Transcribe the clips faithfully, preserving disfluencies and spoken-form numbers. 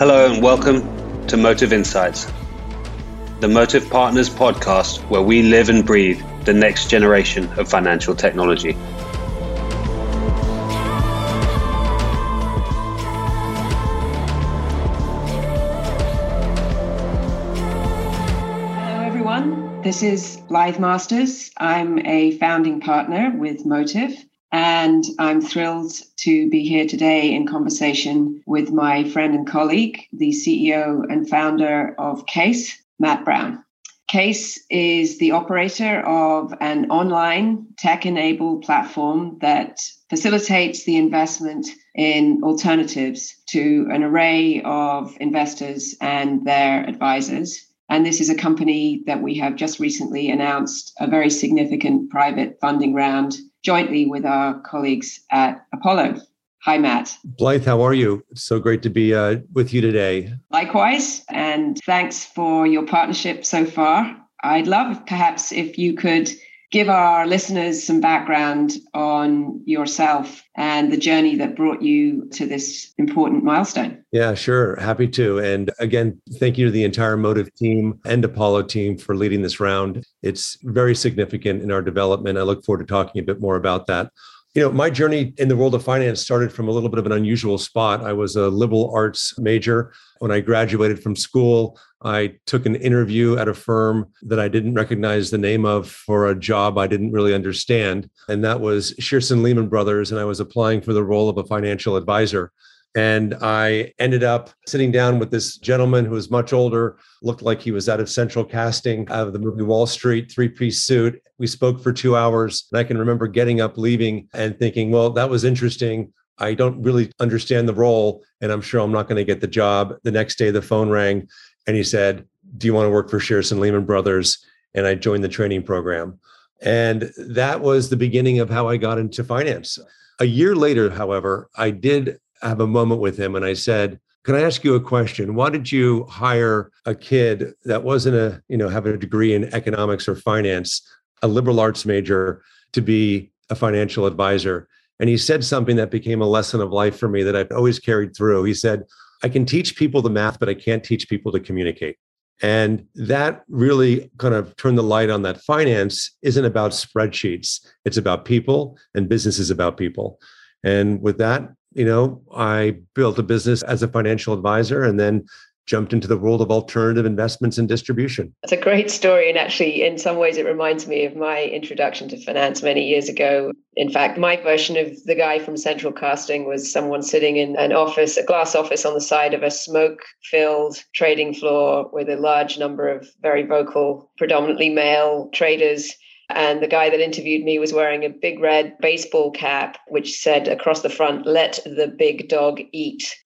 Hello and welcome to Motive Insights, the Motive Partners podcast where we live and breathe the next generation of financial technology. Hello everyone, this is Lithe Masters. I'm a founding partner with Motive. And I'm thrilled to be here today in conversation with my friend and colleague, the C E O and founder of C A I S, Matt Brown. C A I S is the operator of an online tech-enabled platform that facilitates the investment in alternatives to an array of investors and their advisors. And this is a company that we have just recently announced a very significant private funding round jointly with our colleagues at Apollo. Hi, Matt. Blythe, how are you? It's so great to be uh, with you today. Likewise, and thanks for your partnership so far. I'd love perhaps if you could give our listeners some background on yourself and the journey that brought you to this important milestone. Yeah, sure. Happy to. And again, thank you to the entire Motive team and Apollo team for leading this round. It's very significant in our development. I look forward to talking a bit more about that. You know, my journey in the world of finance started from a little bit of an unusual spot. I was a liberal arts major. When I graduated from school, I took an interview at a firm that I didn't recognize the name of for a job I didn't really understand. And that was Shearson Lehman Brothers. And I was applying for the role of a financial advisor. And I ended up sitting down with this gentleman who was much older, looked like he was out of Central Casting, out of the movie Wall Street, three-piece suit. We spoke for two hours. And I can remember getting up, leaving, and thinking, well, that was interesting. I don't really understand the role, and I'm sure I'm not going to get the job. The next day, the phone rang, and he said, do you want to work for Shearson Lehman Brothers? And I joined the training program. And that was the beginning of how I got into finance. A year later, however, I did have a moment with him, and I said, can I ask you a question? Why did you hire a kid that wasn't a, you know, have a degree in economics or finance, a liberal arts major, to be a financial advisor? And he said something that became a lesson of life for me that I've always carried through. He said, I can teach people the math, but I can't teach people to communicate. And that really kind of turned the light on that finance isn't about spreadsheets. It's about people, and business is about people. And with that, you know, I built a business as a financial advisor and then jumped into the world of alternative investments and distribution. That's a great story. And actually, in some ways, it reminds me of my introduction to finance many years ago. In fact, my version of the guy from Central Casting was someone sitting in an office, a glass office on the side of a smoke-filled trading floor with a large number of very vocal, predominantly male traders. And the guy that interviewed me was wearing a big red baseball cap, which said across the front, let the big dog eat.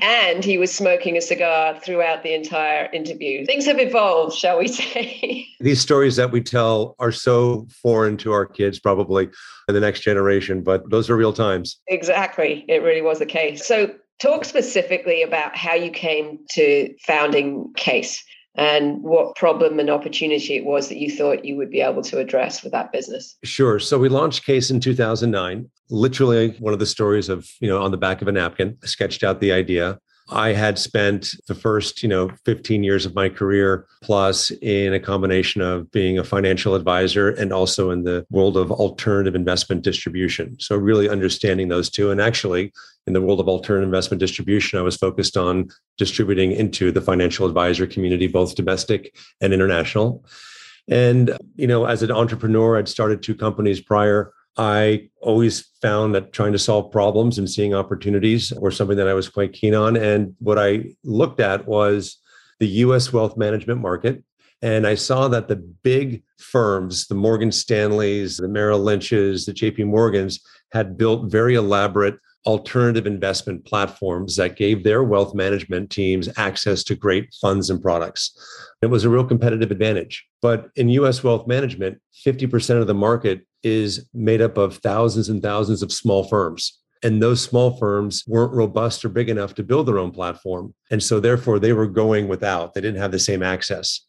And he was smoking a cigar throughout the entire interview. Things have evolved, shall we say. These stories that we tell are so foreign to our kids, probably, and the next generation, but those are real times. Exactly. It really was the case. So talk specifically about how you came to founding C A I S. And what problem and opportunity it was that you thought you would be able to address with that business? Sure. So we launched C A I S in two thousand nine. Literally one of the stories of, you know, on the back of a napkin, I sketched out the idea. I had spent the first, you know, fifteen years of my career plus in a combination of being a financial advisor and also in the world of alternative investment distribution. So really understanding those two. And actually, in the world of alternative investment distribution, I was focused on distributing into the financial advisor community, both domestic and international. And, you know, as an entrepreneur, I'd started two companies prior. I always found that trying to solve problems and seeing opportunities were something that I was quite keen on. And what I looked at was the U S wealth management market. And I saw that the big firms, the Morgan Stanleys, the Merrill Lynches, the J P Morgans, had built very elaborate alternative investment platforms that gave their wealth management teams access to great funds and products. It was a real competitive advantage. But in U S wealth management, fifty percent of the market is made up of thousands and thousands of small firms. And those small firms weren't robust or big enough to build their own platform. And so therefore, they were going without. They didn't have the same access.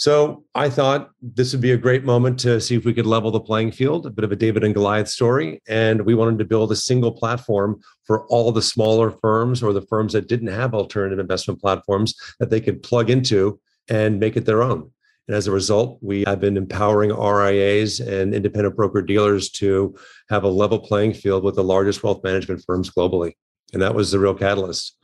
So I thought this would be a great moment to see if we could level the playing field, a bit of a David and Goliath story. And we wanted to build a single platform for all the smaller firms or the firms that didn't have alternative investment platforms that they could plug into and make it their own. And as a result, we have been empowering R I As and independent broker dealers to have a level playing field with the largest wealth management firms globally. And that was the real catalyst.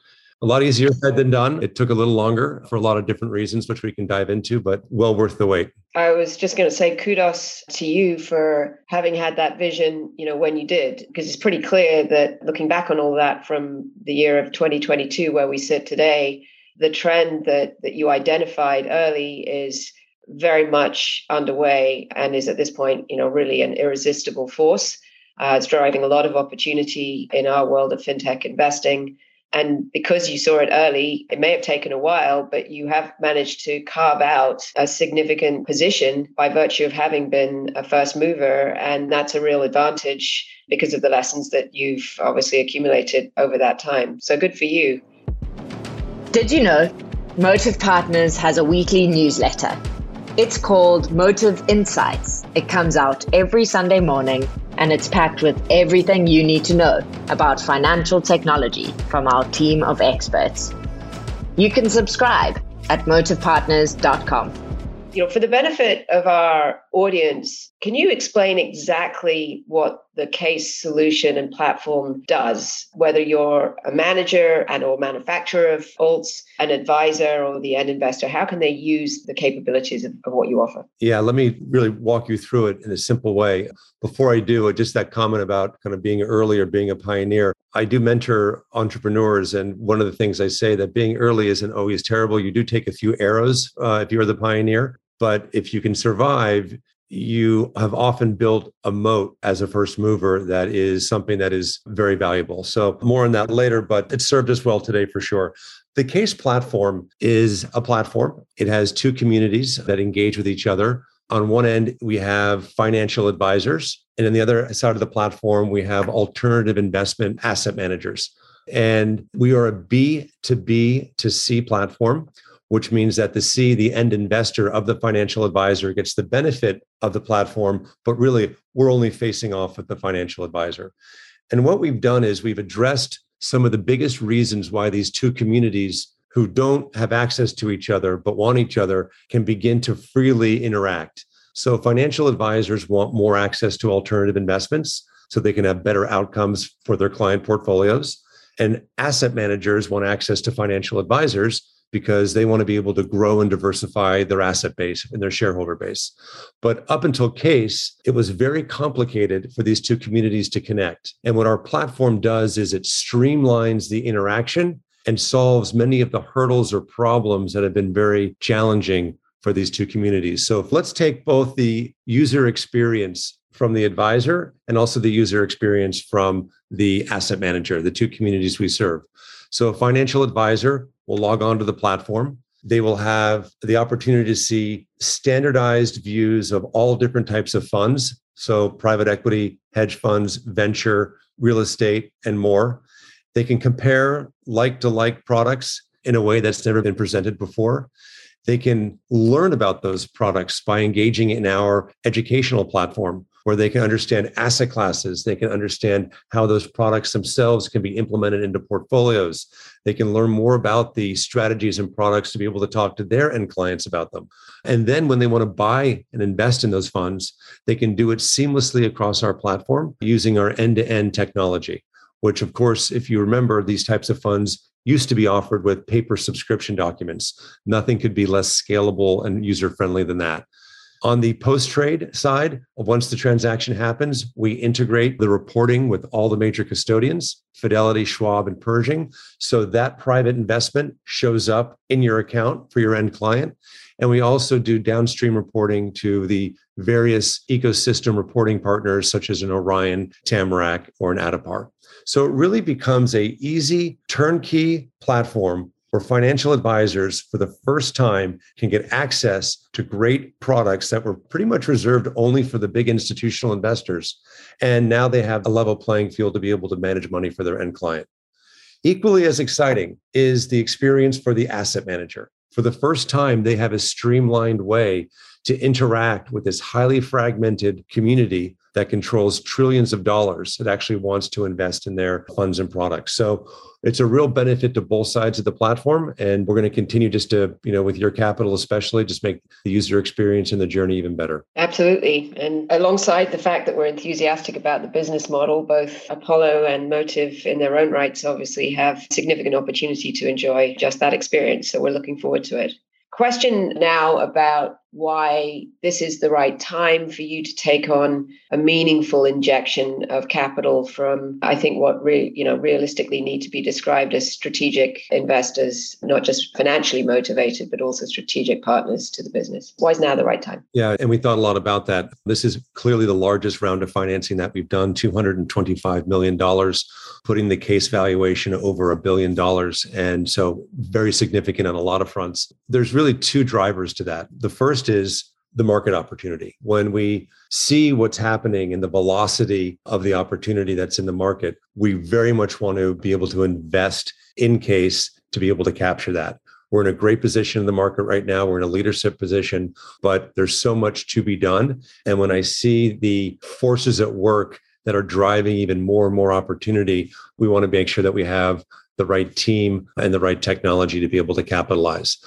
A lot easier said than done. It took a little longer for a lot of different reasons, which we can dive into, but well worth the wait. I was just going to say kudos to you for having had that vision, you know, when you did, because it's pretty clear that looking back on all that from the year of twenty twenty-two, where we sit today, the trend that, that you identified early is very much underway and is at this point, you know, really an irresistible force. Uh, it's driving a lot of opportunity in our world of fintech investing. And because you saw it early, it may have taken a while, but you have managed to carve out a significant position by virtue of having been a first mover. And that's a real advantage because of the lessons that you've obviously accumulated over that time. So good for you. Did you know Motive Partners has a weekly newsletter? It's called Motive Insights. It comes out every Sunday morning, and it's packed with everything you need to know about financial technology from our team of experts. You can subscribe at motive partners dot com. You know, for the benefit of our audience, can you explain exactly what the CAIS solution and platform does, whether you're a manager and or manufacturer of alts, an advisor or the end investor? How can they use the capabilities of, of what you offer? Yeah, let me really walk you through it in a simple way. Before I do, just that comment about kind of being early or being a pioneer. I do mentor entrepreneurs. And one of the things I say that being early isn't always terrible. You do take a few arrows uh, if you're the pioneer. But if you can survive, you have often built a moat as a first mover that is something that is very valuable. So more on that later, but it served us well today for sure. The CAIS platform is a platform. It has two communities that engage with each other. On one end, we have financial advisors. And on the other side of the platform, we have alternative investment asset managers. And we are a B to B to C platform, which means that the C, the end investor of the financial advisor, gets the benefit of the platform, but really we're only facing off with the financial advisor. And what we've done is we've addressed some of the biggest reasons why these two communities who don't have access to each other, but want each other, can begin to freely interact. So financial advisors want more access to alternative investments so they can have better outcomes for their client portfolios. And asset managers want access to financial advisors because they want to be able to grow and diversify their asset base and their shareholder base. But up until CAIS, it was very complicated for these two communities to connect. And what our platform does is it streamlines the interaction and solves many of the hurdles or problems that have been very challenging for these two communities. So if let's take both the user experience from the advisor and also the user experience from the asset manager, the two communities we serve. So a financial advisor will log on to the platform. They will have the opportunity to see standardized views of all different types of funds. So private equity, hedge funds, venture, real estate, and more. They can compare like-to-like products in a way that's never been presented before. They can learn about those products by engaging in our educational platform, where they can understand asset classes. They can understand how those products themselves can be implemented into portfolios. They can learn more about the strategies and products to be able to talk to their end clients about them. And then when they want to buy and invest in those funds, they can do it seamlessly across our platform using our end-to-end technology, which, of course, if you remember, these types of funds used to be offered with paper subscription documents. Nothing could be less scalable and user-friendly than that. On the post-trade side, once the transaction happens, we integrate the reporting with all the major custodians, Fidelity, Schwab, and Pershing. So that private investment shows up in your account for your end client. And we also do downstream reporting to the various ecosystem reporting partners, such as an Orion, Tamarack, or an Adipar. So it really becomes a easy turnkey platform where financial advisors for the first time can get access to great products that were pretty much reserved only for the big institutional investors. And now they have a level playing field to be able to manage money for their end client. Equally as exciting is the experience for the asset manager. For the first time, they have a streamlined way to interact with this highly fragmented community that controls trillions of dollars that actually wants to invest in their funds and products. So it's a real benefit to both sides of the platform. And we're going to continue just to, you know, with your capital, especially just make the user experience and the journey even better. Absolutely. And alongside the fact that we're enthusiastic about the business model, both Apollo and Motive in their own rights obviously have significant opportunity to enjoy just that experience. So we're looking forward to it. Question now about why this is the right time for you to take on a meaningful injection of capital from, I think, what re- you know realistically need to be described as strategic investors, not just financially motivated, but also strategic partners to the business. Why is now the right time? Yeah, and we thought a lot about that. This is clearly the largest round of financing that we've done, two hundred twenty-five million dollars, putting the CAIS valuation over a billion dollars. And so very significant on a lot of fronts. There's really two drivers to that. The first is the market opportunity. When we see what's happening and the velocity of the opportunity that's in the market, we very much want to be able to invest in CAIS to be able to capture that. We're in a great position in the market right now. We're in a leadership position, but there's so much to be done. And when I see the forces at work that are driving even more and more opportunity, we want to make sure that we have the right team and the right technology to be able to capitalize.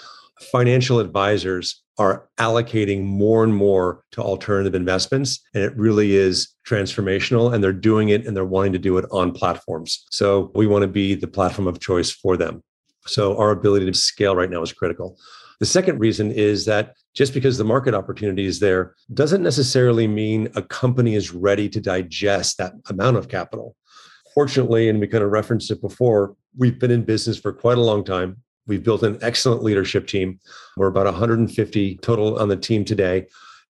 Financial advisors are allocating more and more to alternative investments, and it really is transformational, and they're doing it and they're wanting to do it on platforms. So we want to be the platform of choice for them. So our ability to scale right now is critical. The second reason is that just because the market opportunity is there doesn't necessarily mean a company is ready to digest that amount of capital. Fortunately, and we kind of referenced it before, we've been in business for quite a long time. We've built an excellent leadership team. We're about one hundred fifty total on the team today.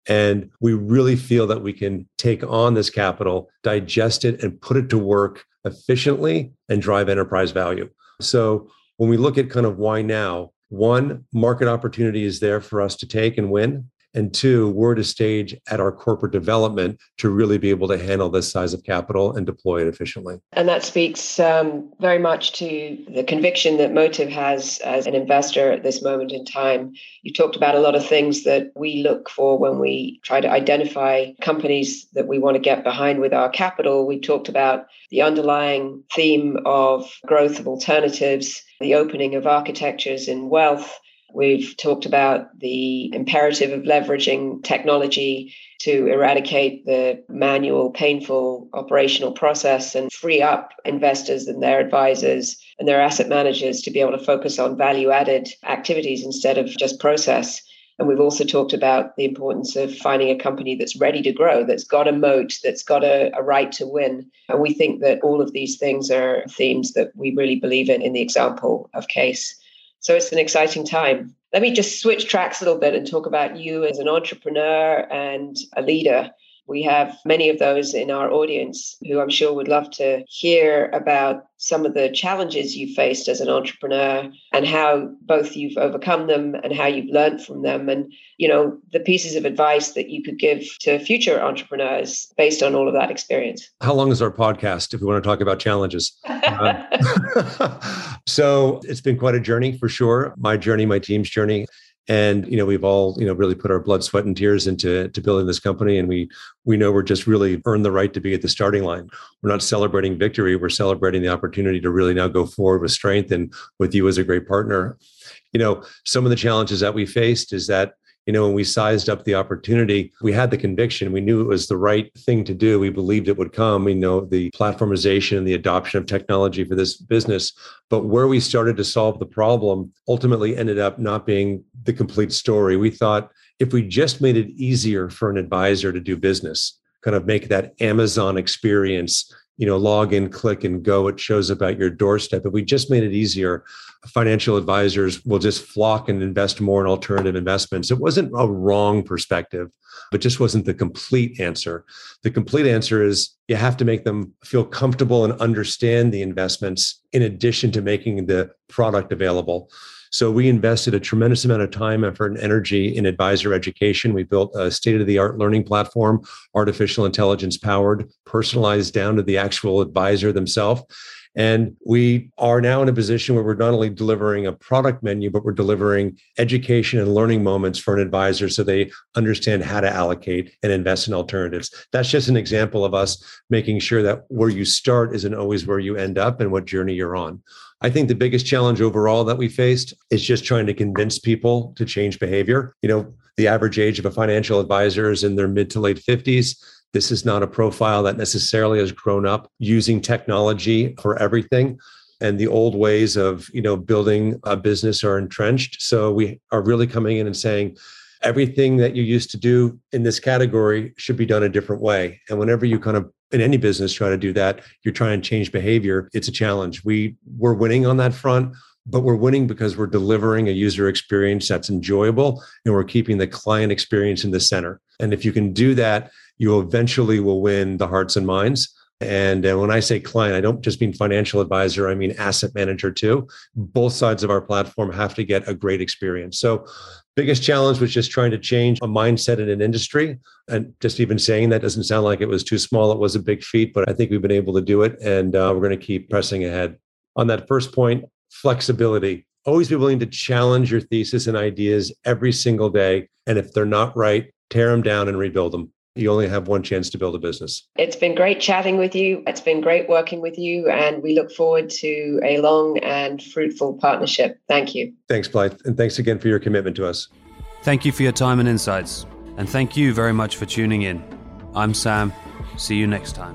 And we really feel that we can take on this capital, digest it, and put it to work efficiently and drive enterprise value. So when we look at kind of why now, one, market opportunity is there for us to take and win. And two, we're at a stage at our corporate development to really be able to handle this size of capital and deploy it efficiently. And that speaks um, very much to the conviction that Motive has as an investor at this moment in time. You talked about a lot of things that we look for when we try to identify companies that we want to get behind with our capital. We talked about the underlying theme of growth of alternatives, the opening of architectures in wealth. We've talked about the imperative of leveraging technology to eradicate the manual, painful operational process and free up investors and their advisors and their asset managers to be able to focus on value-added activities instead of just process. And we've also talked about the importance of finding a company that's ready to grow, that's got a moat, that's got a, a right to win. And we think that all of these things are themes that we really believe in, in the example of CAIS. So it's an exciting time. Let me just switch tracks a little bit and talk about you as an entrepreneur and a leader. We have many of those in our audience who I'm sure would love to hear about some of the challenges you faced as an entrepreneur and how both you've overcome them and how you've learned from them and, you know, the pieces of advice that you could give to future entrepreneurs based on all of that experience. How long is our podcast if we want to talk about challenges? uh, so it's been quite a journey for sure. My journey, my team's journey. And, you know, we've all, you know, really put our blood, sweat and tears into to building this company. And we we know we're just really earned the right to be at the starting line. We're not celebrating victory. We're celebrating the opportunity to really now go forward with strength and with you as a great partner. You know, some of the challenges that we faced is that, you know, when we sized up the opportunity, we had the conviction. We knew it was the right thing to do. We believed it would come. We know the platformization and the adoption of technology for this business. But where we started to solve the problem ultimately ended up not being the complete story. We thought if we just made it easier for an advisor to do business, kind of make that Amazon experience, you know, log in, click and go, it shows up at your doorstep. If we just made it easier, financial advisors will just flock and invest more in alternative investments. It wasn't a wrong perspective, but just wasn't the complete answer. The complete answer is you have to make them feel comfortable and understand the investments in addition to making the product available. So we invested a tremendous amount of time, effort, and energy in advisor education. We built a state-of-the-art learning platform, artificial intelligence powered, personalized down to the actual advisor themselves. And we are now in a position where we're not only delivering a product menu, but we're delivering education and learning moments for an advisor so they understand how to allocate and invest in alternatives. That's just an example of us making sure that where you start isn't always where you end up and what journey you're on. I think the biggest challenge overall that we faced is just trying to convince people to change behavior. You know, the average age of a financial advisor is in their mid to late fifties. This is not a profile that necessarily has grown up using technology for everything. And the old ways of, you know, building a business are entrenched. So we are really coming in and saying, everything that you used to do in this category should be done a different way. And whenever you kind of, in any business, try to do that, you're trying to change behavior. It's a challenge. We we're winning on that front, but we're winning because we're delivering a user experience that's enjoyable and we're keeping the client experience in the center. And if you can do that, you eventually will win the hearts and minds. And when I say client, I don't just mean financial advisor, I mean asset manager too. Both sides of our platform have to get a great experience. So biggest challenge was just trying to change a mindset in an industry. And just even saying that doesn't sound like it was too small. It was a big feat, but I think we've been able to do it. And uh, we're going to keep pressing ahead. On that first point, flexibility. Always be willing to challenge your thesis and ideas every single day. And if they're not right, tear them down and rebuild them. You only have one chance to build a business. It's been great chatting with you. It's been great working with you. And we look forward to a long and fruitful partnership. Thank you. Thanks, Blythe. And thanks again for your commitment to us. Thank you for your time and insights. And thank you very much for tuning in. I'm Sam. See you next time.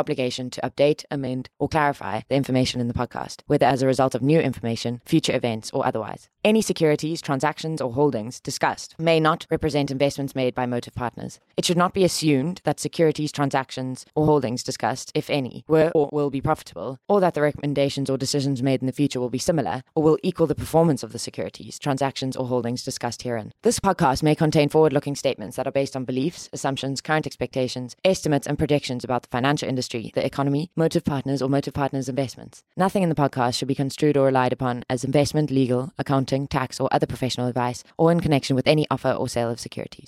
obligation to update, amend, or clarify the information in the podcast, whether as a result of new information, future events, or otherwise. Any securities, transactions, or holdings discussed may not represent investments made by Motive Partners. It should not be assumed that securities, transactions, or holdings discussed, if any, were or will be profitable, or that the recommendations or decisions made in the future will be similar or will equal the performance of the securities, transactions, or holdings discussed herein. This podcast may contain forward-looking statements that are based on beliefs, assumptions, current expectations, estimates, and predictions about the financial industry, the economy, Motive Partners, or Motive Partners investments. Nothing in the podcast should be construed or relied upon as investment, legal, accounting, tax, or other professional advice, or in connection with any offer or sale of securities.